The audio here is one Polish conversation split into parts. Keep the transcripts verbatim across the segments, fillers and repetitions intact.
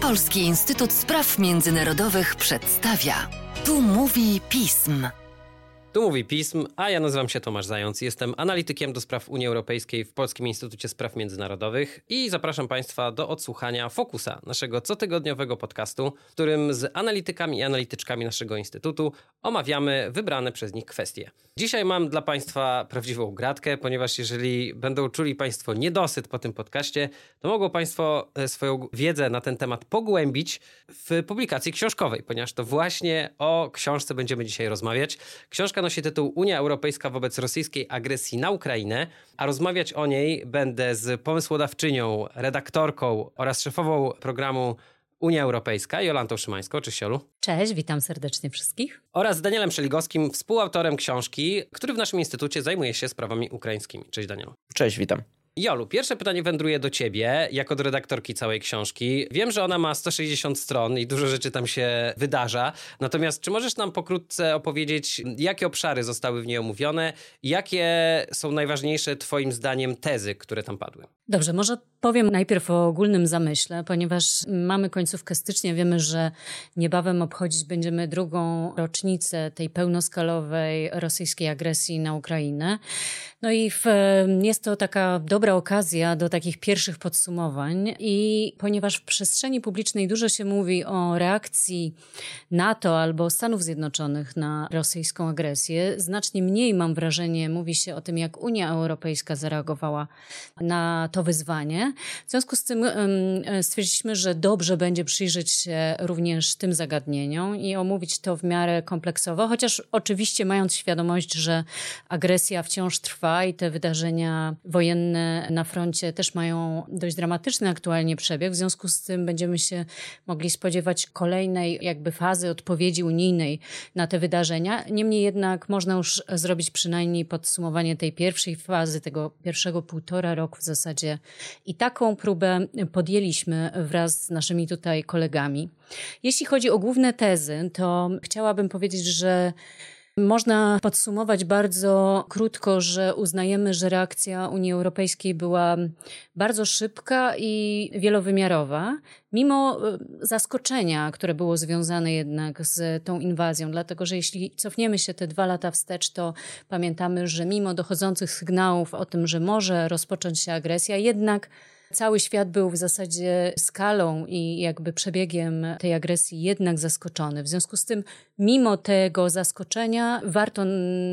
Polski Instytut Spraw Międzynarodowych przedstawia. Tu mówi pism. Tu mówi pism, a ja nazywam się Tomasz Zając. Jestem analitykiem do spraw Unii Europejskiej w Polskim Instytucie Spraw Międzynarodowych i zapraszam Państwa do odsłuchania Fokusa, naszego cotygodniowego podcastu, w którym z analitykami i analityczkami naszego Instytutu omawiamy wybrane przez nich kwestie. Dzisiaj mam dla Państwa prawdziwą gratkę, ponieważ jeżeli będą czuli Państwo niedosyt po tym podcaście, to mogą Państwo swoją wiedzę na ten temat pogłębić w publikacji książkowej, ponieważ to właśnie o książce będziemy dzisiaj rozmawiać. Książka nosi tytuł Unia Europejska wobec rosyjskiej agresji na Ukrainę, a rozmawiać o niej będę z pomysłodawczynią, redaktorką oraz szefową programu Unia Europejska, Jolantą Szymańską. Cześć, Jolu. Cześć, witam serdecznie wszystkich. Oraz z Danielem Szeligowskim, współautorem książki, który w naszym instytucie zajmuje się sprawami ukraińskimi. Cześć, Daniel. Cześć, witam. Jolu, pierwsze pytanie wędruje do ciebie, jako do redaktorki całej książki. Wiem, że ona ma sto sześćdziesiąt stron i dużo rzeczy tam się wydarza. Natomiast czy możesz nam pokrótce opowiedzieć, jakie obszary zostały w niej omówione? Jakie są najważniejsze twoim zdaniem tezy, które tam padły? Dobrze, może powiem najpierw o ogólnym zamyśle, ponieważ mamy końcówkę stycznia. Wiemy, że niebawem obchodzić będziemy drugą rocznicę tej pełnoskalowej rosyjskiej agresji na Ukrainę. No i w, jest to taka dobra okazja do takich pierwszych podsumowań i ponieważ w przestrzeni publicznej dużo się mówi o reakcji NATO albo Stanów Zjednoczonych na rosyjską agresję, znacznie mniej, mam wrażenie, mówi się o tym, jak Unia Europejska zareagowała na to wyzwanie. W związku z tym stwierdziliśmy, że dobrze będzie przyjrzeć się również tym zagadnieniom i omówić to w miarę kompleksowo, chociaż oczywiście mając świadomość, że agresja wciąż trwa i te wydarzenia wojenne na froncie też mają dość dramatyczny aktualnie przebieg, w związku z tym będziemy się mogli spodziewać kolejnej jakby fazy odpowiedzi unijnej na te wydarzenia. Niemniej jednak można już zrobić przynajmniej podsumowanie tej pierwszej fazy, tego pierwszego półtora roku w zasadzie i taką próbę podjęliśmy wraz z naszymi tutaj kolegami. Jeśli chodzi o główne tezy, to chciałabym powiedzieć, że można podsumować bardzo krótko, że uznajemy, że reakcja Unii Europejskiej była bardzo szybka i wielowymiarowa, mimo zaskoczenia, które było związane jednak z tą inwazją, dlatego że jeśli cofniemy się te dwa lata wstecz, to pamiętamy, że mimo dochodzących sygnałów o tym, że może rozpocząć się agresja, jednak cały świat był w zasadzie skalą i jakby przebiegiem tej agresji jednak zaskoczony. W związku z tym, mimo tego zaskoczenia, warto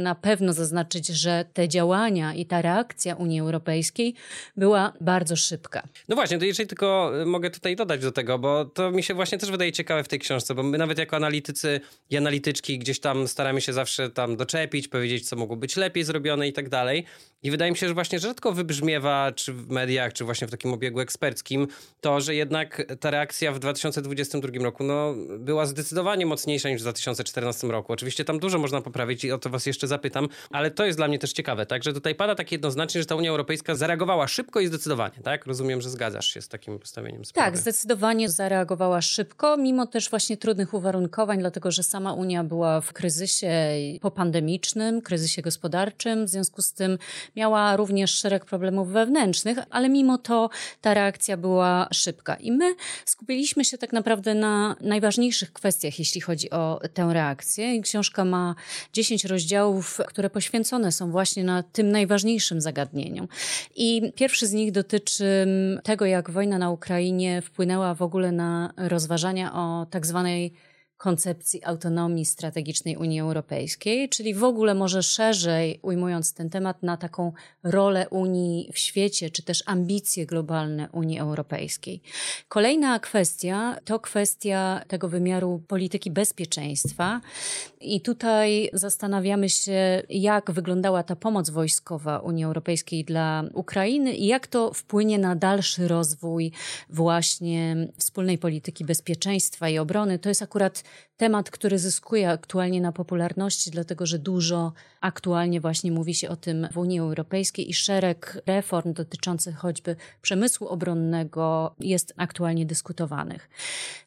na pewno zaznaczyć, że te działania i ta reakcja Unii Europejskiej była bardzo szybka. No właśnie, to jeżeli tylko mogę tutaj dodać do tego, bo to mi się właśnie też wydaje ciekawe w tej książce, bo my nawet jako analitycy i analityczki gdzieś tam staramy się zawsze tam doczepić, powiedzieć, co mogło być lepiej zrobione i tak dalej. I wydaje mi się, że właśnie rzadko wybrzmiewa, czy w mediach, czy właśnie w takim obiegu eksperckim, to, że jednak ta reakcja w dwa tysiące dwudziestym drugim roku no, była zdecydowanie mocniejsza niż w dwa tysiące czternastym roku. Oczywiście tam dużo można poprawić i o to was jeszcze zapytam, ale to jest dla mnie też ciekawe, tak? Że tutaj pada tak jednoznacznie, że ta Unia Europejska zareagowała szybko i zdecydowanie, tak? Rozumiem, że zgadzasz się z takim postawieniem sprawy. Tak, zdecydowanie zareagowała szybko, mimo też właśnie trudnych uwarunkowań, dlatego że sama Unia była w kryzysie popandemicznym, kryzysie gospodarczym, w związku z tym miała również szereg problemów wewnętrznych, ale mimo to ta reakcja była szybka. I my skupiliśmy się tak naprawdę na najważniejszych kwestiach, jeśli chodzi o tę reakcję. I książka ma dziesięć rozdziałów, które poświęcone są właśnie na tym najważniejszym zagadnieniom. I pierwszy z nich dotyczy tego, jak wojna na Ukrainie wpłynęła w ogóle na rozważania o tak zwanej koncepcji autonomii strategicznej Unii Europejskiej, czyli w ogóle może szerzej ujmując ten temat na taką rolę Unii w świecie, czy też ambicje globalne Unii Europejskiej. Kolejna kwestia to kwestia tego wymiaru polityki bezpieczeństwa i tutaj zastanawiamy się, jak wyglądała ta pomoc wojskowa Unii Europejskiej dla Ukrainy i jak to wpłynie na dalszy rozwój właśnie wspólnej polityki bezpieczeństwa i obrony. To jest akurat temat, który zyskuje aktualnie na popularności, dlatego że dużo aktualnie właśnie mówi się o tym w Unii Europejskiej i szereg reform dotyczących choćby przemysłu obronnego jest aktualnie dyskutowanych.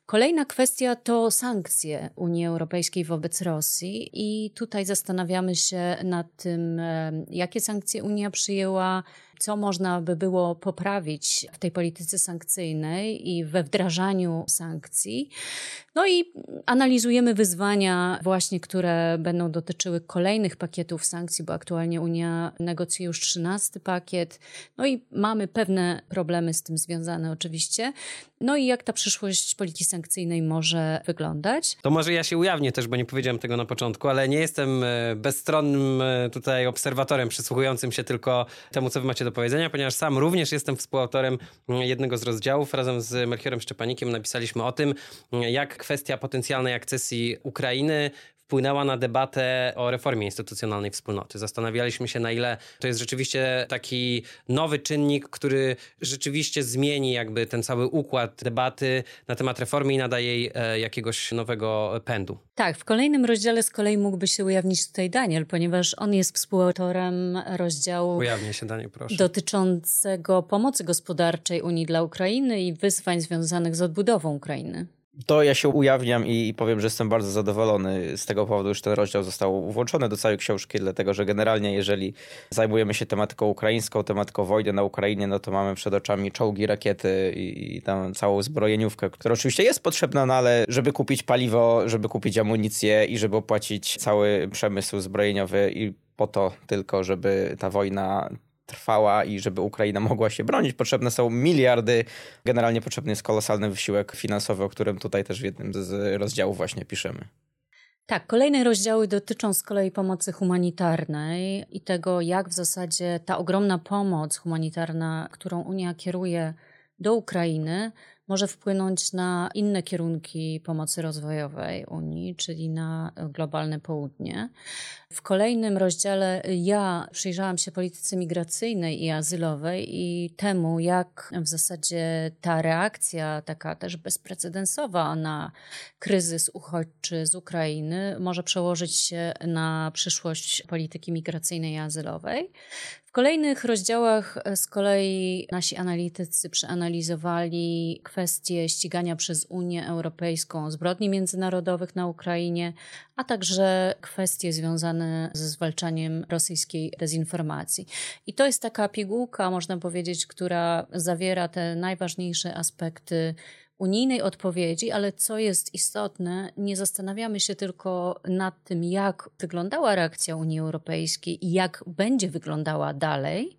Kolejna kwestia to sankcje Unii Europejskiej wobec Rosji i tutaj zastanawiamy się nad tym, jakie sankcje Unia przyjęła, co można by było poprawić w tej polityce sankcyjnej i we wdrażaniu sankcji. No i analizujemy wyzwania właśnie, które będą dotyczyły kolejnych pakietów sankcji, bo aktualnie Unia negocjuje już trzynasty pakiet. No i mamy pewne problemy z tym związane oczywiście. No i jak ta przyszłość polityki sankcyjnej może wyglądać? To może ja się ujawnię też, bo nie powiedziałem tego na początku, ale nie jestem bezstronnym tutaj obserwatorem przysłuchującym się tylko temu, co wy macie do powiedzenia, ponieważ sam również jestem współautorem jednego z rozdziałów. Razem z Melchiorem Szczepanikiem napisaliśmy o tym, jak kwestia potencjalnej akcesji Ukrainy wpłynęła na debatę o reformie instytucjonalnej wspólnoty. Zastanawialiśmy się, na ile to jest rzeczywiście taki nowy czynnik, który rzeczywiście zmieni jakby ten cały układ debaty na temat reformy i nada jej jakiegoś nowego pędu. Tak, w kolejnym rozdziale z kolei mógłby się ujawnić tutaj Daniel, ponieważ on jest współautorem rozdziału Ujawnię się, Daniel, proszę. dotyczącego pomocy gospodarczej Unii dla Ukrainy i wyzwań związanych z odbudową Ukrainy. To ja się ujawniam i powiem, że jestem bardzo zadowolony z tego powodu, że ten rozdział został włączony do całej książki, dlatego że generalnie jeżeli zajmujemy się tematyką ukraińską, tematyką wojny na Ukrainie, no to mamy przed oczami czołgi, rakiety i, i tam całą zbrojeniówkę, która oczywiście jest potrzebna, no ale żeby kupić paliwo, żeby kupić amunicję i żeby opłacić cały przemysł zbrojeniowy i po to tylko, żeby ta wojna trwała i żeby Ukraina mogła się bronić. Potrzebne są miliardy. Generalnie potrzebny jest kolosalny wysiłek finansowy, o którym tutaj też w jednym z rozdziałów właśnie piszemy. Tak, kolejne rozdziały dotyczą z kolei pomocy humanitarnej i tego, jak w zasadzie ta ogromna pomoc humanitarna, którą Unia kieruje do Ukrainy, może wpłynąć na inne kierunki pomocy rozwojowej Unii, czyli na globalne południe. W kolejnym rozdziale ja przyjrzałam się polityce migracyjnej i azylowej i temu, jak w zasadzie ta reakcja taka też bezprecedensowa na kryzys uchodźczy z Ukrainy może przełożyć się na przyszłość polityki migracyjnej i azylowej. W kolejnych rozdziałach z kolei nasi analitycy przeanalizowali kwestie ścigania przez Unię Europejską zbrodni międzynarodowych na Ukrainie, a także kwestie związane ze zwalczaniem rosyjskiej dezinformacji. I to jest taka pigułka, można powiedzieć, która zawiera te najważniejsze aspekty unijnej odpowiedzi, ale co jest istotne, nie zastanawiamy się tylko nad tym, jak wyglądała reakcja Unii Europejskiej i jak będzie wyglądała dalej,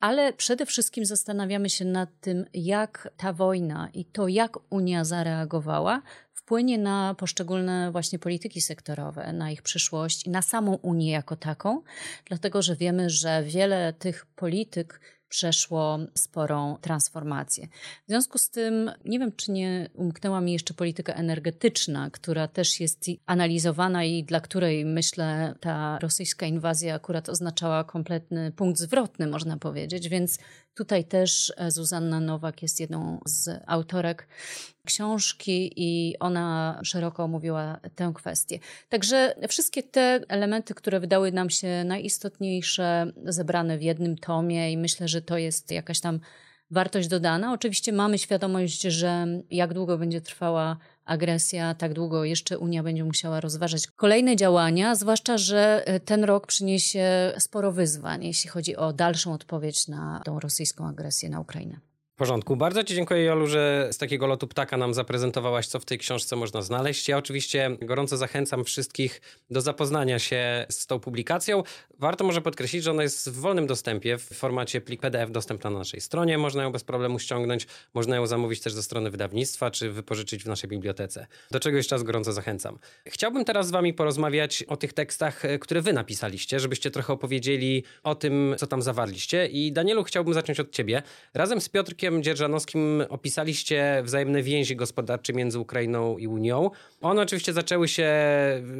ale przede wszystkim zastanawiamy się nad tym, jak ta wojna i to, jak Unia zareagowała, wpłynie na poszczególne właśnie polityki sektorowe, na ich przyszłość i na samą Unię jako taką, dlatego że wiemy, że wiele tych polityk przeszło sporą transformację. W związku z tym, nie wiem, czy nie umknęła mi jeszcze polityka energetyczna, która też jest analizowana i dla której, myślę, ta rosyjska inwazja akurat oznaczała kompletny punkt zwrotny, można powiedzieć, więc tutaj też Zuzanna Nowak jest jedną z autorek książki i ona szeroko omówiła tę kwestię. Także wszystkie te elementy, które wydały nam się najistotniejsze, zebrane w jednym tomie i myślę, że to jest jakaś tam wartość dodana. Oczywiście mamy świadomość, że jak długo będzie trwała agresja, tak długo jeszcze Unia będzie musiała rozważać kolejne działania, zwłaszcza, że ten rok przyniesie sporo wyzwań, jeśli chodzi o dalszą odpowiedź na tą rosyjską agresję na Ukrainę. W porządku. Bardzo ci dziękuję, Jolu, że z takiego lotu ptaka nam zaprezentowałaś, co w tej książce można znaleźć. Ja oczywiście gorąco zachęcam wszystkich do zapoznania się z tą publikacją. Warto może podkreślić, że ona jest w wolnym dostępie w formacie plik P D F dostępna na naszej stronie. Można ją bez problemu ściągnąć. Można ją zamówić też ze strony wydawnictwa, czy wypożyczyć w naszej bibliotece. Do czego jeszcze raz gorąco zachęcam. Chciałbym teraz z wami porozmawiać o tych tekstach, które wy napisaliście, żebyście trochę opowiedzieli o tym, co tam zawarliście. I Danielu, chciałbym zacząć od ciebie. Razem z Piotrkiem Dzierżanowskim opisaliście wzajemne więzi gospodarcze między Ukrainą i Unią. One oczywiście zaczęły się,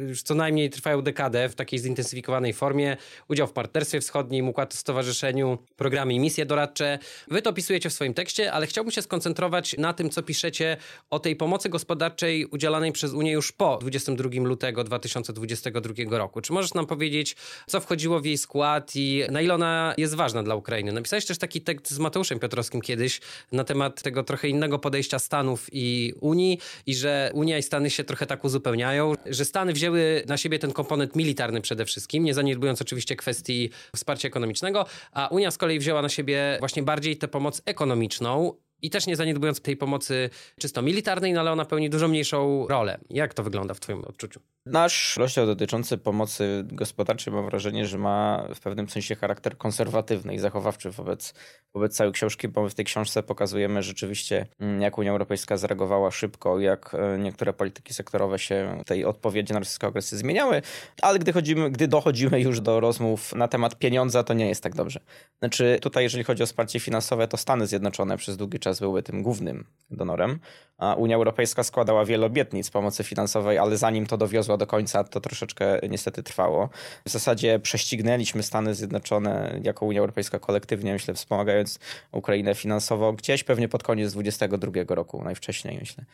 już co najmniej trwają dekadę w takiej zintensyfikowanej formie. Udział w Partnerstwie Wschodnim, układ o stowarzyszeniu, programy i misje doradcze. Wy to opisujecie w swoim tekście, ale chciałbym się skoncentrować na tym, co piszecie o tej pomocy gospodarczej udzielanej przez Unię już po dwudziestego drugiego lutego dwa tysiące dwudziestego drugiego roku. Czy możesz nam powiedzieć, co wchodziło w jej skład i na ile ona jest ważna dla Ukrainy? Napisałeś też taki tekst z Mateuszem Piotrowskim kiedyś, mówić na temat tego trochę innego podejścia Stanów i Unii i że Unia i Stany się trochę tak uzupełniają, że Stany wzięły na siebie ten komponent militarny przede wszystkim, nie zaniedbując oczywiście kwestii wsparcia ekonomicznego, a Unia z kolei wzięła na siebie właśnie bardziej tę pomoc ekonomiczną, i też nie zaniedbując tej pomocy czysto militarnej, no ale ona pełni dużo mniejszą rolę. Jak to wygląda w twoim odczuciu? Nasz rozdział dotyczący pomocy gospodarczej mam wrażenie, że ma w pewnym sensie charakter konserwatywny i zachowawczy wobec, wobec całej książki, bo my w tej książce pokazujemy rzeczywiście, jak Unia Europejska zareagowała szybko, jak niektóre polityki sektorowe się w tej odpowiedzi na rosyjską agresję zmieniały, ale gdy, chodzimy, gdy dochodzimy już do rozmów na temat pieniądza, to nie jest tak dobrze. Znaczy tutaj, jeżeli chodzi o wsparcie finansowe, to Stany Zjednoczone przez długi czas były tym głównym donorem, a Unia Europejska składała wiele obietnic pomocy finansowej, ale zanim to dowiozła do końca, to troszeczkę niestety trwało. W zasadzie prześcignęliśmy Stany Zjednoczone jako Unia Europejska kolektywnie, myślę, wspomagając Ukrainę finansowo gdzieś pewnie pod koniec dwudziestego drugiego roku, najwcześniej myślę,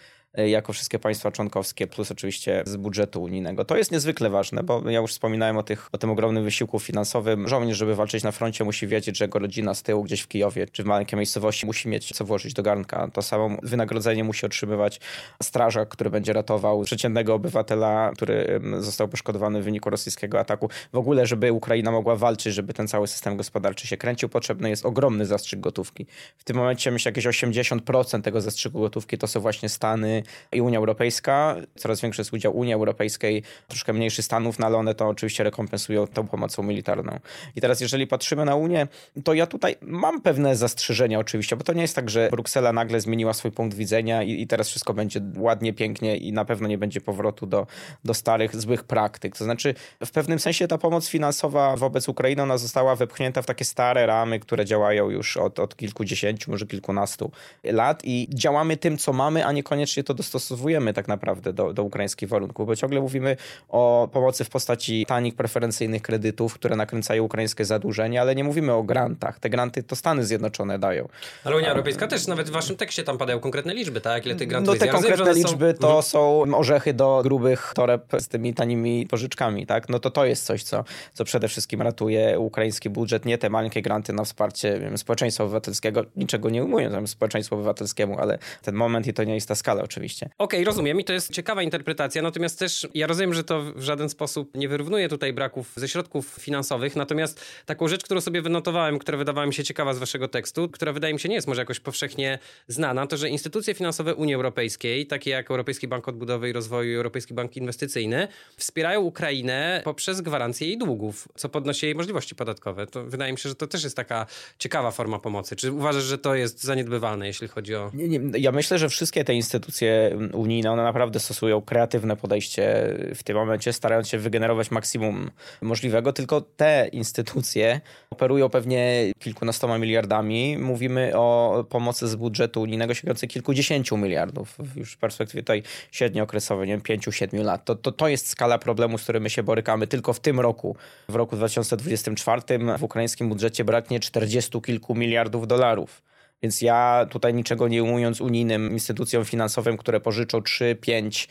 jako wszystkie państwa członkowskie, plus oczywiście z budżetu unijnego. To jest niezwykle ważne, bo ja już wspominałem o, tych, o tym ogromnym wysiłku finansowym. Żołnierz, żeby walczyć na froncie, musi wiedzieć, że jego rodzina z tyłu gdzieś w Kijowie czy w maleńkiej miejscowości musi mieć co włożyć do garnka. To samo wynagrodzenie musi otrzymywać strażak, który będzie ratował przeciętnego obywatela, który został poszkodowany w wyniku rosyjskiego ataku. W ogóle, żeby Ukraina mogła walczyć, żeby ten cały system gospodarczy się kręcił, potrzebny jest ogromny zastrzyk gotówki. W tym momencie myślę, jakieś osiemdziesiąt procent tego zastrzyku gotówki to są właśnie Stany i Unia Europejska. Coraz większy jest udział Unii Europejskiej, troszkę mniejszy Stanów, no ale one to oczywiście rekompensują tą pomocą militarną. I teraz jeżeli patrzymy na Unię, to ja tutaj mam pewne zastrzeżenia oczywiście, bo to nie jest tak, że Bruksela nagle zmieniła swój punkt widzenia i, i teraz wszystko będzie ładnie, pięknie i na pewno nie będzie powrotu do, do starych, złych praktyk. To znaczy w pewnym sensie ta pomoc finansowa wobec Ukrainy, ona została wepchnięta w takie stare ramy, które działają już od, od kilkudziesięciu, może kilkunastu lat i działamy tym, co mamy, a niekoniecznie to dostosowujemy tak naprawdę do, do ukraińskich warunków, bo ciągle mówimy o pomocy w postaci tanich, preferencyjnych kredytów, które nakręcają ukraińskie zadłużenie, ale nie mówimy o grantach. Te granty to Stany Zjednoczone dają. Ale Unia Europejska też, nawet w waszym tekście tam padają konkretne liczby, tak? Ile tych grantów no, te jest? Ja konkretne rozumiem, że liczby są... to mhm. są orzechy do grubych toreb z tymi tanimi pożyczkami, tak? No to to jest coś, co, co przede wszystkim ratuje ukraiński budżet, nie te maleńkie granty na wsparcie wiem, społeczeństwa obywatelskiego, niczego nie ujmuję tam społeczeństwu obywatelskiemu, ale ten moment i to nie jest ta skala oczywiście. Okej, okay, rozumiem i to jest ciekawa interpretacja, natomiast też ja rozumiem, że to w żaden sposób nie wyrównuje tutaj braków ze środków finansowych, natomiast taką rzecz, którą sobie wynotowałem, która wydawała mi się ciekawa z waszego tekstu, która wydaje mi się nie jest może jakoś powszechnie znana, to że instytucje finansowe Unii Europejskiej, takie jak Europejski Bank Odbudowy i Rozwoju i Europejski Bank Inwestycyjny, wspierają Ukrainę poprzez gwarancję jej długów, co podnosi jej możliwości podatkowe. To wydaje mi się, że to też jest taka ciekawa forma pomocy. Czy uważasz, że to jest zaniedbywane, jeśli chodzi o... Nie, nie. Ja myślę, że wszystkie te instytucje unijne, one naprawdę stosują kreatywne podejście w tym momencie, starając się wygenerować maksimum możliwego, tylko te instytucje operują pewnie kilkunastoma miliardami. Mówimy o pomocy z budżetu unijnego sięgającej kilkudziesięciu miliardów już w perspektywie tej średniookresowej, nie wiem, pięciu, siedmiu lat. To, to, to jest skala problemu, z którym my się borykamy. Tylko w tym roku, w roku dwa tysiące dwudziestym czwartym w ukraińskim budżecie braknie czterdziestu kilku miliardów dolarów. Więc ja tutaj niczego nie ujmując unijnym instytucjom finansowym, które pożyczą trzy, pięć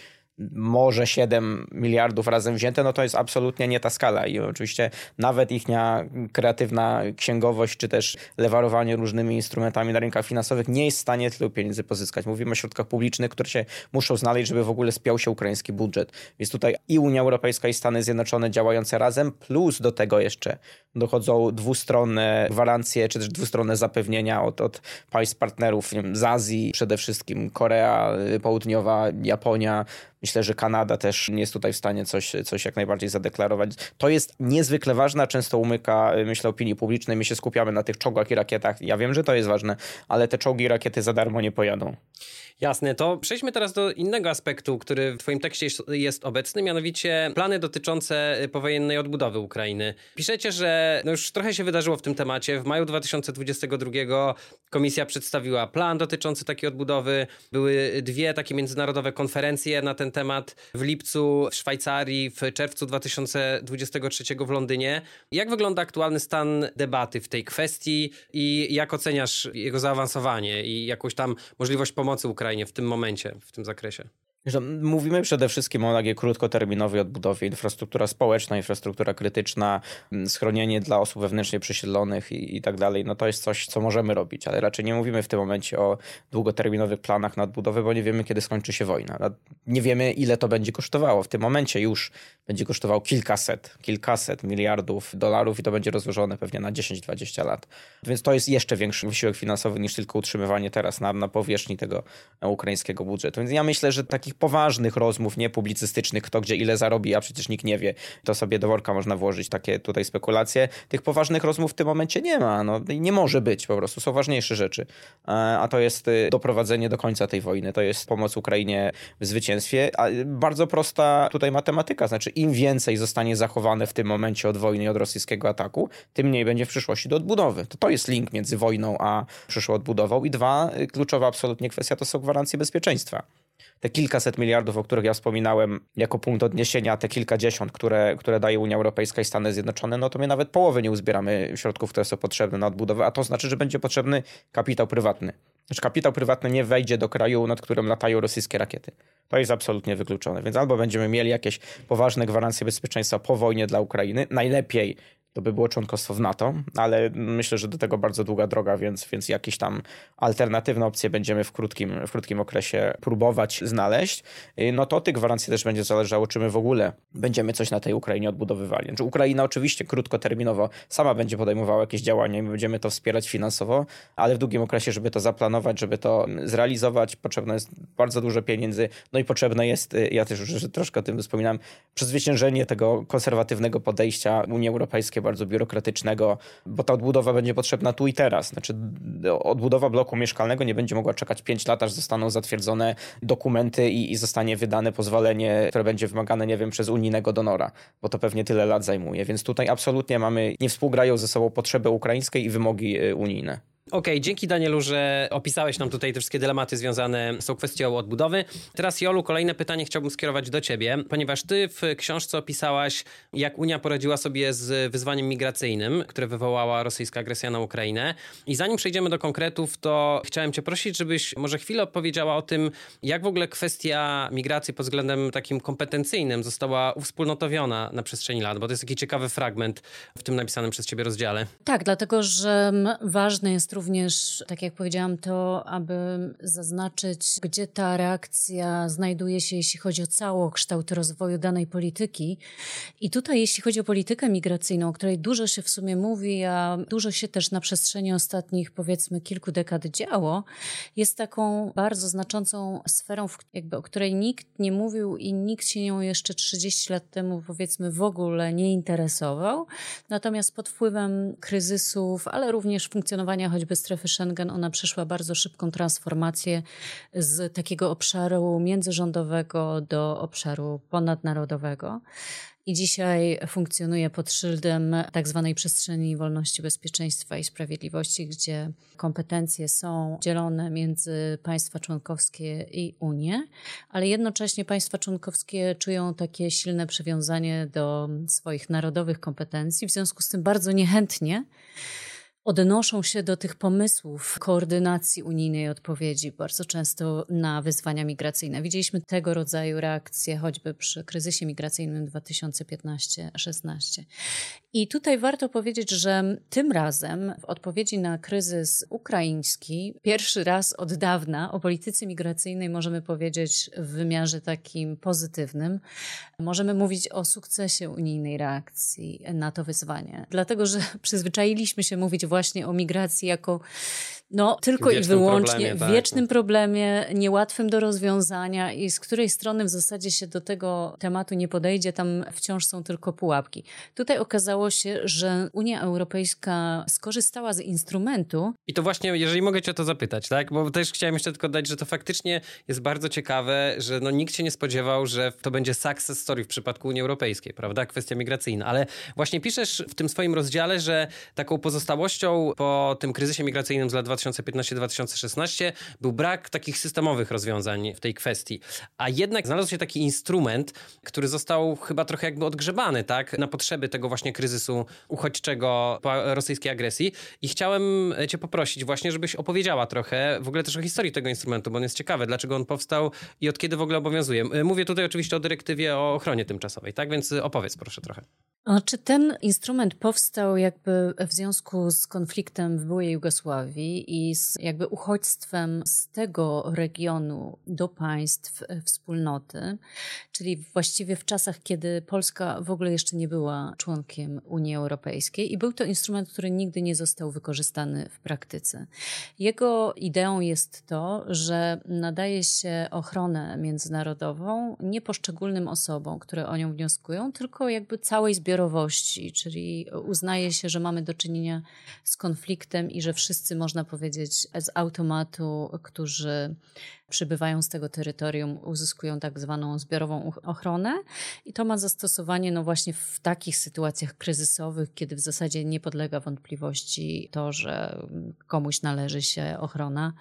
może siedem miliardów razem wzięte, no to jest absolutnie nie ta skala i oczywiście nawet ich kreatywna księgowość, czy też lewarowanie różnymi instrumentami na rynkach finansowych nie jest w stanie tylu pieniędzy pozyskać. Mówimy o środkach publicznych, które się muszą znaleźć, żeby w ogóle spiął się ukraiński budżet. Więc tutaj i Unia Europejska, i Stany Zjednoczone działające razem, plus do tego jeszcze dochodzą dwustronne gwarancje, czy też dwustronne zapewnienia od, od państw partnerów, nie wiem, z Azji przede wszystkim, Korea Południowa, Japonia. Myślę, że Kanada też nie jest tutaj w stanie coś, coś jak najbardziej zadeklarować. To jest niezwykle ważne, często umyka, myślę, opinii publicznej. My się skupiamy na tych czołgach i rakietach. Ja wiem, że to jest ważne, ale te czołgi i rakiety za darmo nie pojadą. Jasne, to przejdźmy teraz do innego aspektu, który w twoim tekście jest obecny, mianowicie plany dotyczące powojennej odbudowy Ukrainy. Piszecie, że no już trochę się wydarzyło w tym temacie. W maju dwa tysiące dwudziestego drugiego komisja przedstawiła plan dotyczący takiej odbudowy. Były dwie takie międzynarodowe konferencje na ten temat w lipcu w Szwajcarii, w czerwcu dwa tysiące dwudziestego trzeciego w Londynie. Jak wygląda aktualny stan debaty w tej kwestii i jak oceniasz jego zaawansowanie i jakąś tam możliwość pomocy Ukrainie w tym momencie, w tym zakresie? Mówimy przede wszystkim o takiej krótkoterminowej odbudowie, infrastruktura społeczna, infrastruktura krytyczna, schronienie dla osób wewnętrznie przesiedlonych i, i tak dalej. No to jest coś, co możemy robić, ale raczej nie mówimy w tym momencie o długoterminowych planach na odbudowę, bo nie wiemy, kiedy skończy się wojna. Nie wiemy, ile to będzie kosztowało. W tym momencie już będzie kosztowało kilkaset, kilkaset miliardów dolarów i to będzie rozłożone pewnie na dziesięć dwadzieścia lat. Więc to jest jeszcze większy wysiłek finansowy niż tylko utrzymywanie teraz na, na powierzchni tego ukraińskiego budżetu. Więc ja myślę, że takich poważnych rozmów, nie publicystycznych, kto gdzie ile zarobi, a przecież nikt nie wie, to sobie do worka można włożyć takie tutaj spekulacje. Tych poważnych rozmów w tym momencie nie ma. No, nie może być po prostu. Są ważniejsze rzeczy. A to jest doprowadzenie do końca tej wojny. To jest pomoc Ukrainie w zwycięstwie. A bardzo prosta tutaj matematyka. Znaczy im więcej zostanie zachowane w tym momencie od wojny i od rosyjskiego ataku, tym mniej będzie w przyszłości do odbudowy. To, to jest link między wojną a przyszłą odbudową. I dwa, kluczowa absolutnie kwestia to są gwarancje bezpieczeństwa. Te kilkaset miliardów, o których ja wspominałem jako punkt odniesienia, te kilkadziesiąt, które, które daje Unia Europejska i Stany Zjednoczone, no to my nawet połowy nie uzbieramy środków, które są potrzebne na odbudowę, a to znaczy, że będzie potrzebny kapitał prywatny. Znaczy kapitał prywatny nie wejdzie do kraju, nad którym latają rosyjskie rakiety. To jest absolutnie wykluczone, więc albo będziemy mieli jakieś poważne gwarancje bezpieczeństwa po wojnie dla Ukrainy, najlepiej to by było członkostwo w NATO, ale myślę, że do tego bardzo długa droga, więc, więc jakieś tam alternatywne opcje będziemy w krótkim, w krótkim okresie próbować znaleźć. No to tych gwarancji też będzie zależało, czy my w ogóle będziemy coś na tej Ukrainie odbudowywali. Znaczy Ukraina oczywiście krótkoterminowo sama będzie podejmowała jakieś działania i my będziemy to wspierać finansowo, ale w długim okresie, żeby to zaplanować, żeby to zrealizować, potrzebne jest bardzo dużo pieniędzy, no i potrzebne jest, ja też już troszkę o tym wspominałem, przezwyciężenie tego konserwatywnego podejścia Unii Europejskiej, bardzo biurokratycznego, bo ta odbudowa będzie potrzebna tu i teraz. Znaczy odbudowa bloku mieszkalnego nie będzie mogła czekać pięć lat, aż zostaną zatwierdzone dokumenty i, i zostanie wydane pozwolenie, które będzie wymagane, nie wiem, przez unijnego donora, bo to pewnie tyle lat zajmuje. Więc tutaj absolutnie mamy, nie współgrają ze sobą potrzeby ukraińskie i wymogi unijne. Okej, okay, dzięki Danielu, że opisałeś nam tutaj te wszystkie dylematy związane z tą kwestią odbudowy. Teraz Jolu, kolejne pytanie chciałbym skierować do ciebie, ponieważ ty w książce opisałaś, jak Unia poradziła sobie z wyzwaniem migracyjnym, które wywołała rosyjska agresja na Ukrainę. I zanim przejdziemy do konkretów, to chciałem cię prosić, żebyś może chwilę opowiedziała o tym, jak w ogóle kwestia migracji pod względem takim kompetencyjnym została uwspólnotowiona na przestrzeni lat, bo to jest taki ciekawy fragment w tym napisanym przez ciebie rozdziale. Tak, dlatego że ważne jest również, tak jak powiedziałam, to, aby zaznaczyć, gdzie ta reakcja znajduje się, jeśli chodzi o całokształt rozwoju danej polityki. I tutaj, jeśli chodzi o politykę migracyjną, o której dużo się w sumie mówi, a dużo się też na przestrzeni ostatnich, powiedzmy, kilku dekad działo, jest taką bardzo znaczącą sferą, jakby, o której nikt nie mówił i nikt się nią jeszcze trzydzieści lat temu, powiedzmy, w ogóle nie interesował. Natomiast pod wpływem kryzysów, ale również funkcjonowania choćby Choćby strefy Schengen, ona przeszła bardzo szybką transformację z takiego obszaru międzyrządowego do obszaru ponadnarodowego. I dzisiaj funkcjonuje pod szyldem tak zwanej przestrzeni wolności, bezpieczeństwa i sprawiedliwości, gdzie kompetencje są dzielone między państwa członkowskie i Unię, ale jednocześnie państwa członkowskie czują takie silne przywiązanie do swoich narodowych kompetencji, w związku z tym bardzo niechętnie odnoszą się do tych pomysłów koordynacji unijnej odpowiedzi bardzo często na wyzwania migracyjne. Widzieliśmy tego rodzaju reakcje choćby przy kryzysie migracyjnym dwa tysiące piętnastego szesnastego. I tutaj warto powiedzieć, że tym razem w odpowiedzi na kryzys ukraiński pierwszy raz od dawna o polityce migracyjnej możemy powiedzieć w wymiarze takim pozytywnym. Możemy mówić o sukcesie unijnej reakcji na to wyzwanie. Dlatego, że przyzwyczailiśmy się mówić właśnie o migracji jako no tylko i wyłącznie problemie, wiecznym tak. problemie, niełatwym do rozwiązania i z której strony w zasadzie się do tego tematu nie podejdzie, tam wciąż są tylko pułapki. Tutaj okazało się, że Unia Europejska skorzystała z instrumentu. I to właśnie, jeżeli mogę cię o to zapytać, tak? Bo też chciałem jeszcze tylko dodać, że to faktycznie jest bardzo ciekawe, że no nikt się nie spodziewał, że to będzie success story w przypadku Unii Europejskiej, prawda? Kwestia migracyjna, ale właśnie piszesz w tym swoim rozdziale, że taką pozostałością nowością po tym kryzysie migracyjnym z lat dwa tysiące piętnaście dwa tysiące szesnaście był brak takich systemowych rozwiązań w tej kwestii. A jednak znalazł się taki instrument, który został chyba trochę jakby odgrzebany, tak, na potrzeby tego właśnie kryzysu uchodźczego po rosyjskiej agresji. I chciałem cię poprosić właśnie, żebyś opowiedziała trochę w ogóle też o historii tego instrumentu, bo on jest ciekawy, dlaczego on powstał i od kiedy w ogóle obowiązuje. Mówię tutaj oczywiście o dyrektywie o ochronie tymczasowej, tak? Więc opowiedz proszę trochę. Czy ten instrument powstał jakby w związku z konfliktem w byłej Jugosławii i z jakby uchodźstwem z tego regionu do państw wspólnoty, czyli właściwie w czasach, kiedy Polska w ogóle jeszcze nie była członkiem Unii Europejskiej i był to instrument, który nigdy nie został wykorzystany w praktyce. Jego ideą jest to, że nadaje się ochronę międzynarodową nie poszczególnym osobom, które o nią wnioskują, tylko jakby całej zbiorowości, czyli uznaje się, że mamy do czynienia z konfliktem i że wszyscy, można powiedzieć, z automatu, którzy przybywają z tego terytorium, uzyskują tak zwaną zbiorową ochronę i to ma zastosowanie no właśnie w takich sytuacjach kryzysowych, kiedy w zasadzie nie podlega wątpliwości to, że komuś należy się ochrona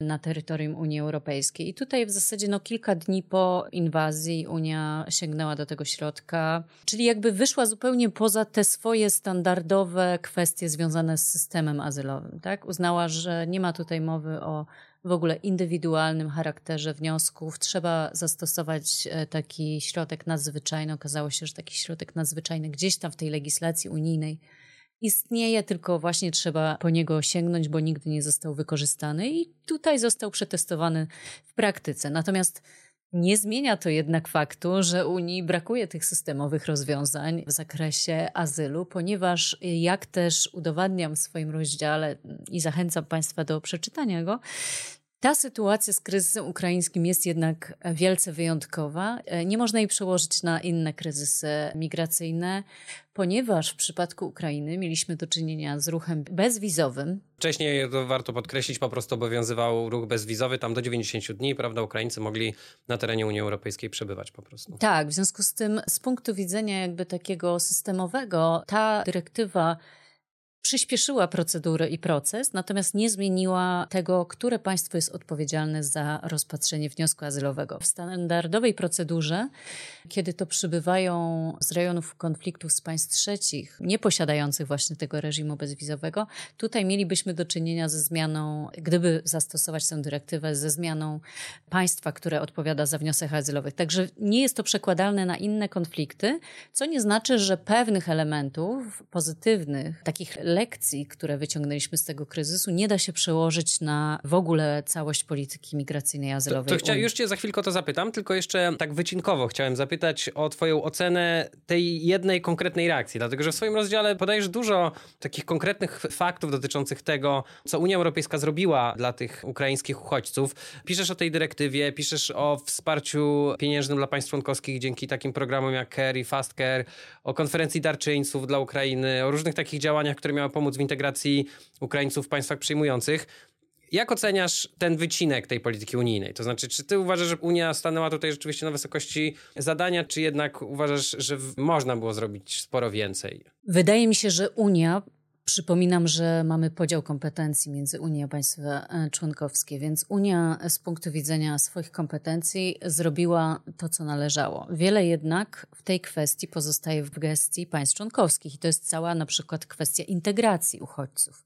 na terytorium Unii Europejskiej. I tutaj w zasadzie no kilka dni po inwazji Unia sięgnęła do tego środka, czyli jakby wyszła zupełnie poza te swoje standardowe kwestie związane z systemem azylowym, tak? Uznała, że nie ma tutaj mowy o w ogóle indywidualnym charakterze wniosków. Trzeba zastosować taki środek nadzwyczajny. Okazało się, że taki środek nadzwyczajny gdzieś tam w tej legislacji unijnej istnieje, tylko właśnie trzeba po niego sięgnąć, bo nigdy nie został wykorzystany i tutaj został przetestowany w praktyce. Natomiast nie zmienia to jednak faktu, że Unii brakuje tych systemowych rozwiązań w zakresie azylu, ponieważ jak też udowadniam w swoim rozdziale i zachęcam Państwa do przeczytania go, ta sytuacja z kryzysem ukraińskim jest jednak wielce wyjątkowa. Nie można jej przełożyć na inne kryzysy migracyjne, ponieważ w przypadku Ukrainy mieliśmy do czynienia z ruchem bezwizowym. Wcześniej, to warto podkreślić, po prostu obowiązywał ruch bezwizowy, tam do dziewięćdziesięciu dni, prawda, Ukraińcy mogli na terenie Unii Europejskiej przebywać po prostu. Tak, w związku z tym z punktu widzenia jakby takiego systemowego ta dyrektywa przyspieszyła procedury i proces, natomiast nie zmieniła tego, które państwo jest odpowiedzialne za rozpatrzenie wniosku azylowego. W standardowej procedurze, kiedy to przybywają z rejonów konfliktów z państw trzecich, nie posiadających właśnie tego reżimu bezwizowego, tutaj mielibyśmy do czynienia ze zmianą, gdyby zastosować tę dyrektywę, ze zmianą państwa, które odpowiada za wniosek azylowy. Także nie jest to przekładalne na inne konflikty, co nie znaczy, że pewnych elementów pozytywnych, takich lekcji, które wyciągnęliśmy z tego kryzysu, nie da się przełożyć na w ogóle całość polityki migracyjnej i azylowej. To, to chcia, już cię za chwilkę to zapytam, tylko jeszcze tak wycinkowo chciałem zapytać o twoją ocenę tej jednej konkretnej reakcji, dlatego że w swoim rozdziale podajesz dużo takich konkretnych faktów dotyczących tego, co Unia Europejska zrobiła dla tych ukraińskich uchodźców. Piszesz o tej dyrektywie, piszesz o wsparciu pieniężnym dla państw członkowskich dzięki takim programom jak Care i Fast Care, o konferencji darczyńców dla Ukrainy, o różnych takich działaniach, które miała pomóc w integracji Ukraińców w państwach przyjmujących. Jak oceniasz ten wycinek tej polityki unijnej? To znaczy, czy ty uważasz, że Unia stanęła tutaj rzeczywiście na wysokości zadania, czy jednak uważasz, że można było zrobić sporo więcej? Wydaje mi się, że Unia... Przypominam, że mamy podział kompetencji między Unią a państwa członkowskie, więc Unia z punktu widzenia swoich kompetencji zrobiła to, co należało. Wiele jednak w tej kwestii pozostaje w gestii państw członkowskich i to jest cała na przykład kwestia integracji uchodźców,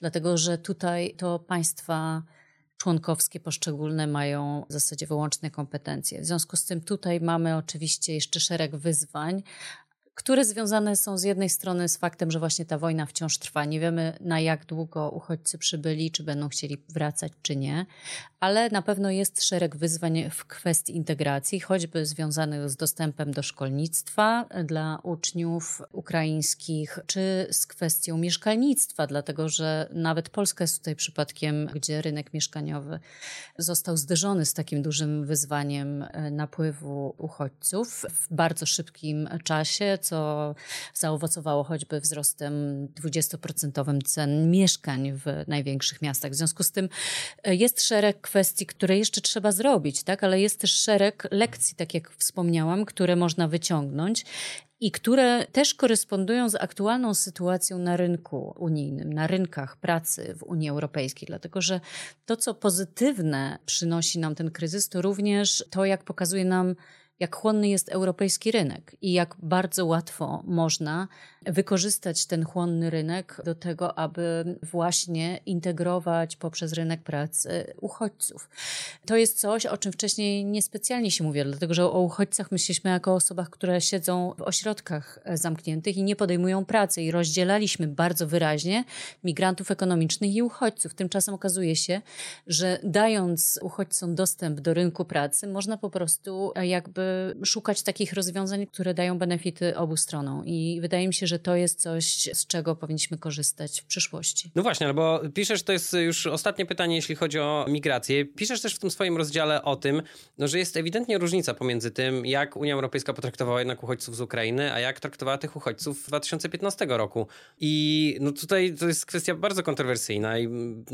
dlatego że tutaj to państwa członkowskie poszczególne mają w zasadzie wyłączne kompetencje. W związku z tym tutaj mamy oczywiście jeszcze szereg wyzwań, które związane są z jednej strony z faktem, że właśnie ta wojna wciąż trwa. Nie wiemy, na jak długo uchodźcy przybyli, czy będą chcieli wracać, czy nie, ale na pewno jest szereg wyzwań w kwestii integracji, choćby związanych z dostępem do szkolnictwa dla uczniów ukraińskich, czy z kwestią mieszkalnictwa, dlatego że nawet Polska jest tutaj przypadkiem, gdzie rynek mieszkaniowy został zderzony z takim dużym wyzwaniem napływu uchodźców w bardzo szybkim czasie, co zaowocowało choćby wzrostem dwudziestoprocentowym cen mieszkań w największych miastach. W związku z tym jest szereg kwestii, które jeszcze trzeba zrobić, tak? Ale jest też szereg lekcji, tak jak wspomniałam, które można wyciągnąć i które też korespondują z aktualną sytuacją na rynku unijnym, na rynkach pracy w Unii Europejskiej. Dlatego, że to, co pozytywne przynosi nam ten kryzys, to również to, jak pokazuje nam, jak chłonny jest europejski rynek i jak bardzo łatwo można wykorzystać ten chłonny rynek do tego, aby właśnie integrować poprzez rynek pracy uchodźców. To jest coś, o czym wcześniej niespecjalnie się mówiło, dlatego że o uchodźcach myśleliśmy jako o osobach, które siedzą w ośrodkach zamkniętych i nie podejmują pracy i rozdzielaliśmy bardzo wyraźnie migrantów ekonomicznych i uchodźców. Tymczasem okazuje się, że dając uchodźcom dostęp do rynku pracy, można po prostu jakby szukać takich rozwiązań, które dają benefity obu stronom. I wydaje mi się, że to jest coś, z czego powinniśmy korzystać w przyszłości. No właśnie, bo piszesz, to jest już ostatnie pytanie, jeśli chodzi o migrację. Piszesz też w tym swoim rozdziale o tym, no, że jest ewidentnie różnica pomiędzy tym, jak Unia Europejska potraktowała jednak uchodźców z Ukrainy, a jak traktowała tych uchodźców w dwa tysiące piętnastego roku. I no tutaj to jest kwestia bardzo kontrowersyjna i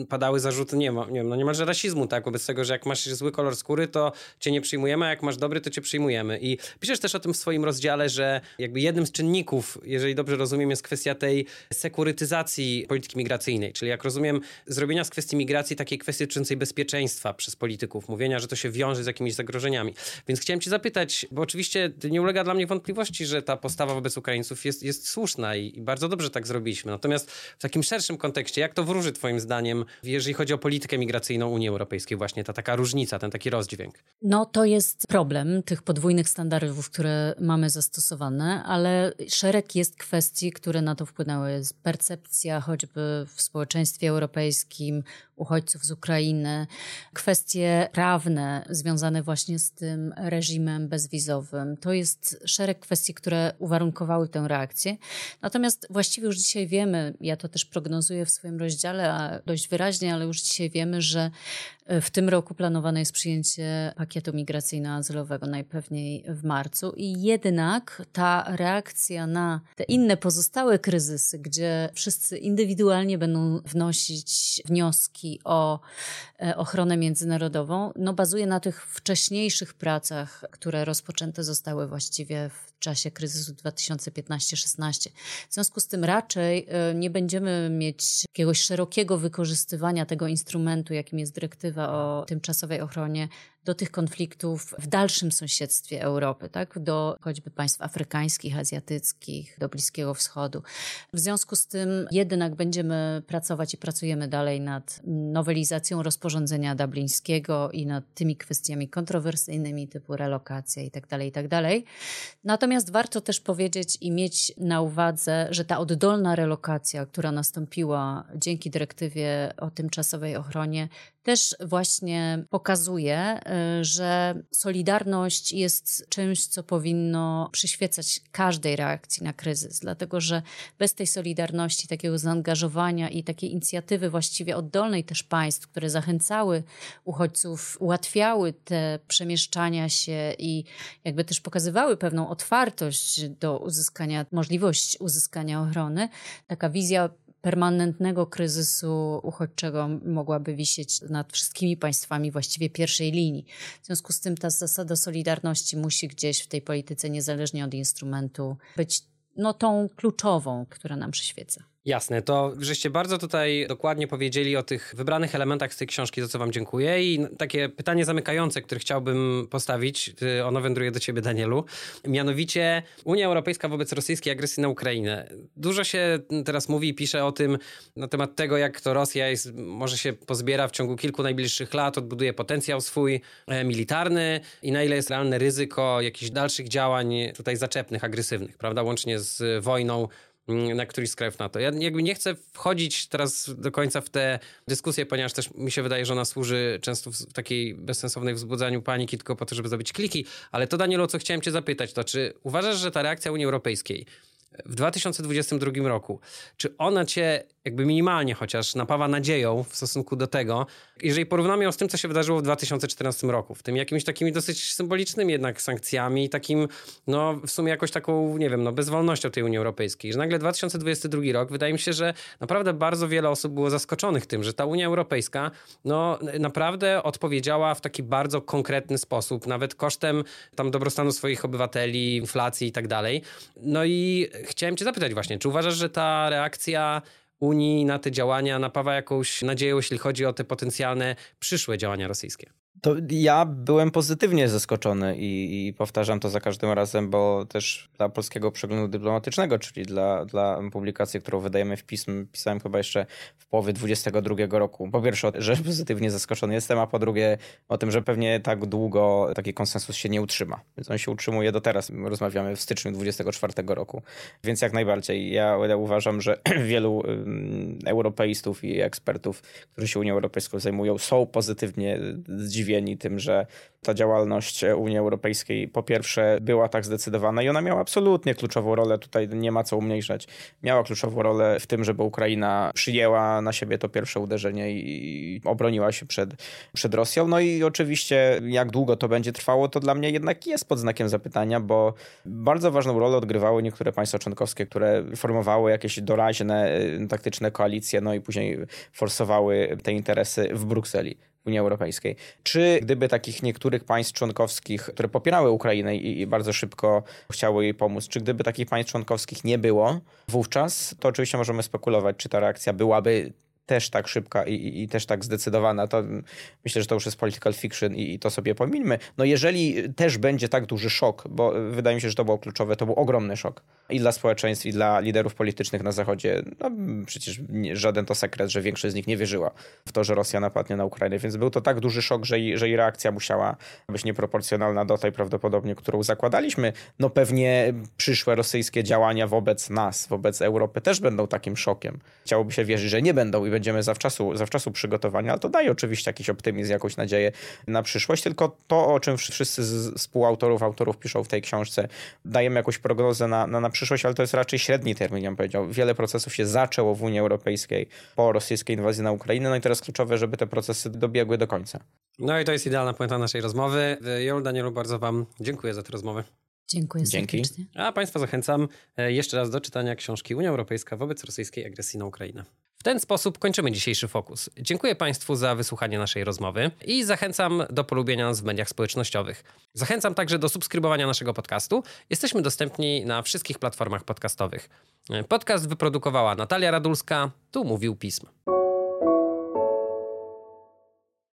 padały zarzuty, nie, ma, nie wiem, no niemalże rasizmu, tak, wobec tego, że jak masz zły kolor skóry, to cię nie przyjmujemy, a jak masz dobry, to cię przyjmujemy. I piszesz też o tym w swoim rozdziale, że jakby jednym z czynników, jeżeli dobrze rozumiem, jest kwestia tej sekurytyzacji polityki migracyjnej, czyli jak rozumiem zrobienia z kwestii migracji takiej kwestii dotyczącej bezpieczeństwa przez polityków, mówienia, że to się wiąże z jakimiś zagrożeniami. Więc chciałem cię zapytać, bo oczywiście nie ulega dla mnie wątpliwości, że ta postawa wobec Ukraińców jest, jest słuszna i, i bardzo dobrze tak zrobiliśmy. Natomiast w takim szerszym kontekście, jak to wróży twoim zdaniem, jeżeli chodzi o politykę migracyjną Unii Europejskiej, właśnie ta taka różnica, ten taki rozdźwięk? No to jest problem tych podwójnych standardów, które mamy zastosowane, ale szereg jest kwestii, które na to wpłynęły. Percepcja choćby w społeczeństwie europejskim uchodźców z Ukrainy, kwestie prawne związane właśnie z tym reżimem bezwizowym. To jest szereg kwestii, które uwarunkowały tę reakcję. Natomiast właściwie już dzisiaj wiemy, ja to też prognozuję w swoim rozdziale, a dość wyraźnie, ale już dzisiaj wiemy, że w tym roku planowane jest przyjęcie pakietu migracyjno-azylowego, najpewniej w marcu. I jednak ta reakcja na te inne pozostałe kryzysy, gdzie wszyscy indywidualnie będą wnosić wnioski o ochronę międzynarodową, no bazuje na tych wcześniejszych pracach, które rozpoczęte zostały właściwie w czasie kryzysu dwa tysiące piętnastego szesnastego. W związku z tym raczej nie będziemy mieć jakiegoś szerokiego wykorzystywania tego instrumentu, jakim jest dyrektywa o tymczasowej ochronie do tych konfliktów w dalszym sąsiedztwie Europy, tak? Do choćby państw afrykańskich, azjatyckich, do Bliskiego Wschodu. W związku z tym jednak będziemy pracować i pracujemy dalej nad nowelizacją rozporządzenia dublińskiego i nad tymi kwestiami kontrowersyjnymi typu relokacja itd., itd. Natomiast warto też powiedzieć i mieć na uwadze, że ta oddolna relokacja, która nastąpiła dzięki dyrektywie o tymczasowej ochronie, też właśnie pokazuje, że solidarność jest czymś, co powinno przyświecać każdej reakcji na kryzys, dlatego że bez tej solidarności, takiego zaangażowania i takiej inicjatywy właściwie oddolnej też państw, które zachęcały uchodźców, ułatwiały te przemieszczania się i jakby też pokazywały pewną otwartość do uzyskania, możliwość uzyskania ochrony, taka wizja permanentnego kryzysu uchodźczego mogłaby wisieć nad wszystkimi państwami właściwie pierwszej linii. W związku z tym ta zasada solidarności musi gdzieś w tej polityce, niezależnie od instrumentu, być no, tą kluczową, która nam przyświeca. Jasne, to żeście bardzo tutaj dokładnie powiedzieli o tych wybranych elementach z tej książki, za co wam dziękuję. I takie pytanie zamykające, które chciałbym postawić, ono wędruje do ciebie, Danielu. Mianowicie Unia Europejska wobec rosyjskiej agresji na Ukrainę. Dużo się teraz mówi i pisze o tym, na temat tego, jak to Rosja jest, może się pozbiera w ciągu kilku najbliższych lat, odbuduje potencjał swój e, militarny i na ile jest realne ryzyko jakichś dalszych działań tutaj zaczepnych, agresywnych, prawda, łącznie z wojną na któryś z krajów NATO. Ja jakby nie chcę wchodzić teraz do końca w tę dyskusję, ponieważ też mi się wydaje, że ona służy często w takiej bezsensownej wzbudzaniu paniki tylko po to, żeby zabić kliki, ale to Danielu, o co chciałem cię zapytać, to czy uważasz, że ta reakcja Unii Europejskiej w dwa tysiące dwudziestym drugim roku, czy ona cię jakby minimalnie chociaż napawa nadzieją w stosunku do tego, jeżeli porównamy ją z tym, co się wydarzyło w dwa tysiące czternastym roku, w tym jakimiś takimi dosyć symbolicznymi jednak sankcjami, takim no w sumie jakoś taką, nie wiem, no bezwolnością tej Unii Europejskiej, że nagle dwa tysiące dwudziesty drugi rok, wydaje mi się, że naprawdę bardzo wiele osób było zaskoczonych tym, że ta Unia Europejska no naprawdę odpowiedziała w taki bardzo konkretny sposób, nawet kosztem tam dobrostanu swoich obywateli, inflacji i tak dalej. No i chciałem cię zapytać właśnie, czy uważasz, że ta reakcja Unii na te działania napawa jakąś nadzieją, jeśli chodzi o te potencjalne przyszłe działania rosyjskie? To ja byłem pozytywnie zaskoczony i, i powtarzam to za każdym razem, bo też dla Polskiego Przeglądu Dyplomatycznego, czyli dla, dla publikacji, którą wydajemy w pism, pisałem chyba jeszcze w połowie dwudziestego drugiego roku. Po pierwsze, że pozytywnie zaskoczony jestem, a po drugie o tym, że pewnie tak długo taki konsensus się nie utrzyma. Więc on się utrzymuje do teraz. My rozmawiamy w styczniu dwudziestego czwartego roku. Więc jak najbardziej. Ja uważam, że wielu europeistów i ekspertów, którzy się Unią Europejską zajmują, są pozytywnie zdziwieni tym, że ta działalność Unii Europejskiej po pierwsze była tak zdecydowana i ona miała absolutnie kluczową rolę, tutaj nie ma co umniejszać, miała kluczową rolę w tym, żeby Ukraina przyjęła na siebie to pierwsze uderzenie i obroniła się przed, przed Rosją. No i oczywiście jak długo to będzie trwało, to dla mnie jednak jest pod znakiem zapytania, bo bardzo ważną rolę odgrywały niektóre państwa członkowskie, które formowały jakieś doraźne, taktyczne koalicje, no i później forsowały te interesy w Brukseli Unii Europejskiej. Czy gdyby takich niektórych państw członkowskich, które popierały Ukrainę i, i bardzo szybko chciały jej pomóc, czy gdyby takich państw członkowskich nie było wówczas, to oczywiście możemy spekulować, czy ta reakcja byłaby też tak szybka i, i, i też tak zdecydowana. To myślę, że to już jest political fiction i, i to sobie pominmy. No jeżeli też będzie tak duży szok, bo wydaje mi się, że to było kluczowe, to był ogromny szok i dla społeczeństw, i dla liderów politycznych na Zachodzie. No, przecież nie, żaden to sekret, że większość z nich nie wierzyła w to, że Rosja napadnie na Ukrainę, więc był to tak duży szok, że, i, że jej reakcja musiała być nieproporcjonalna do tej prawdopodobnie, którą zakładaliśmy. No pewnie przyszłe rosyjskie działania wobec nas, wobec Europy też będą takim szokiem. Chciałoby się wierzyć, że nie będą i będziemy zawczasu, zawczasu przygotowani, ale to daje oczywiście jakiś optymizm, jakąś nadzieję na przyszłość, tylko to, o czym wszyscy z współautorów, autorów piszą w tej książce, dajemy jakąś prognozę na, na, na przyszłość, ale to jest raczej średni termin, ja bym powiedział. Wiele procesów się zaczęło w Unii Europejskiej po rosyjskiej inwazji na Ukrainę, no i teraz kluczowe, żeby te procesy dobiegły do końca. No i to jest idealna puenta naszej rozmowy. Jolu, Danielu, bardzo wam dziękuję za tę rozmowę. Dziękuję serdecznie. Dzięki. A państwa zachęcam jeszcze raz do czytania książki Unia Europejska wobec rosyjskiej agresji na Ukrainę. W ten sposób kończymy dzisiejszy Fokus. Dziękuję państwu za wysłuchanie naszej rozmowy i zachęcam do polubienia nas w mediach społecznościowych. Zachęcam także do subskrybowania naszego podcastu. Jesteśmy dostępni na wszystkich platformach podcastowych. Podcast wyprodukowała Natalia Radulska. Tu mówił Pism.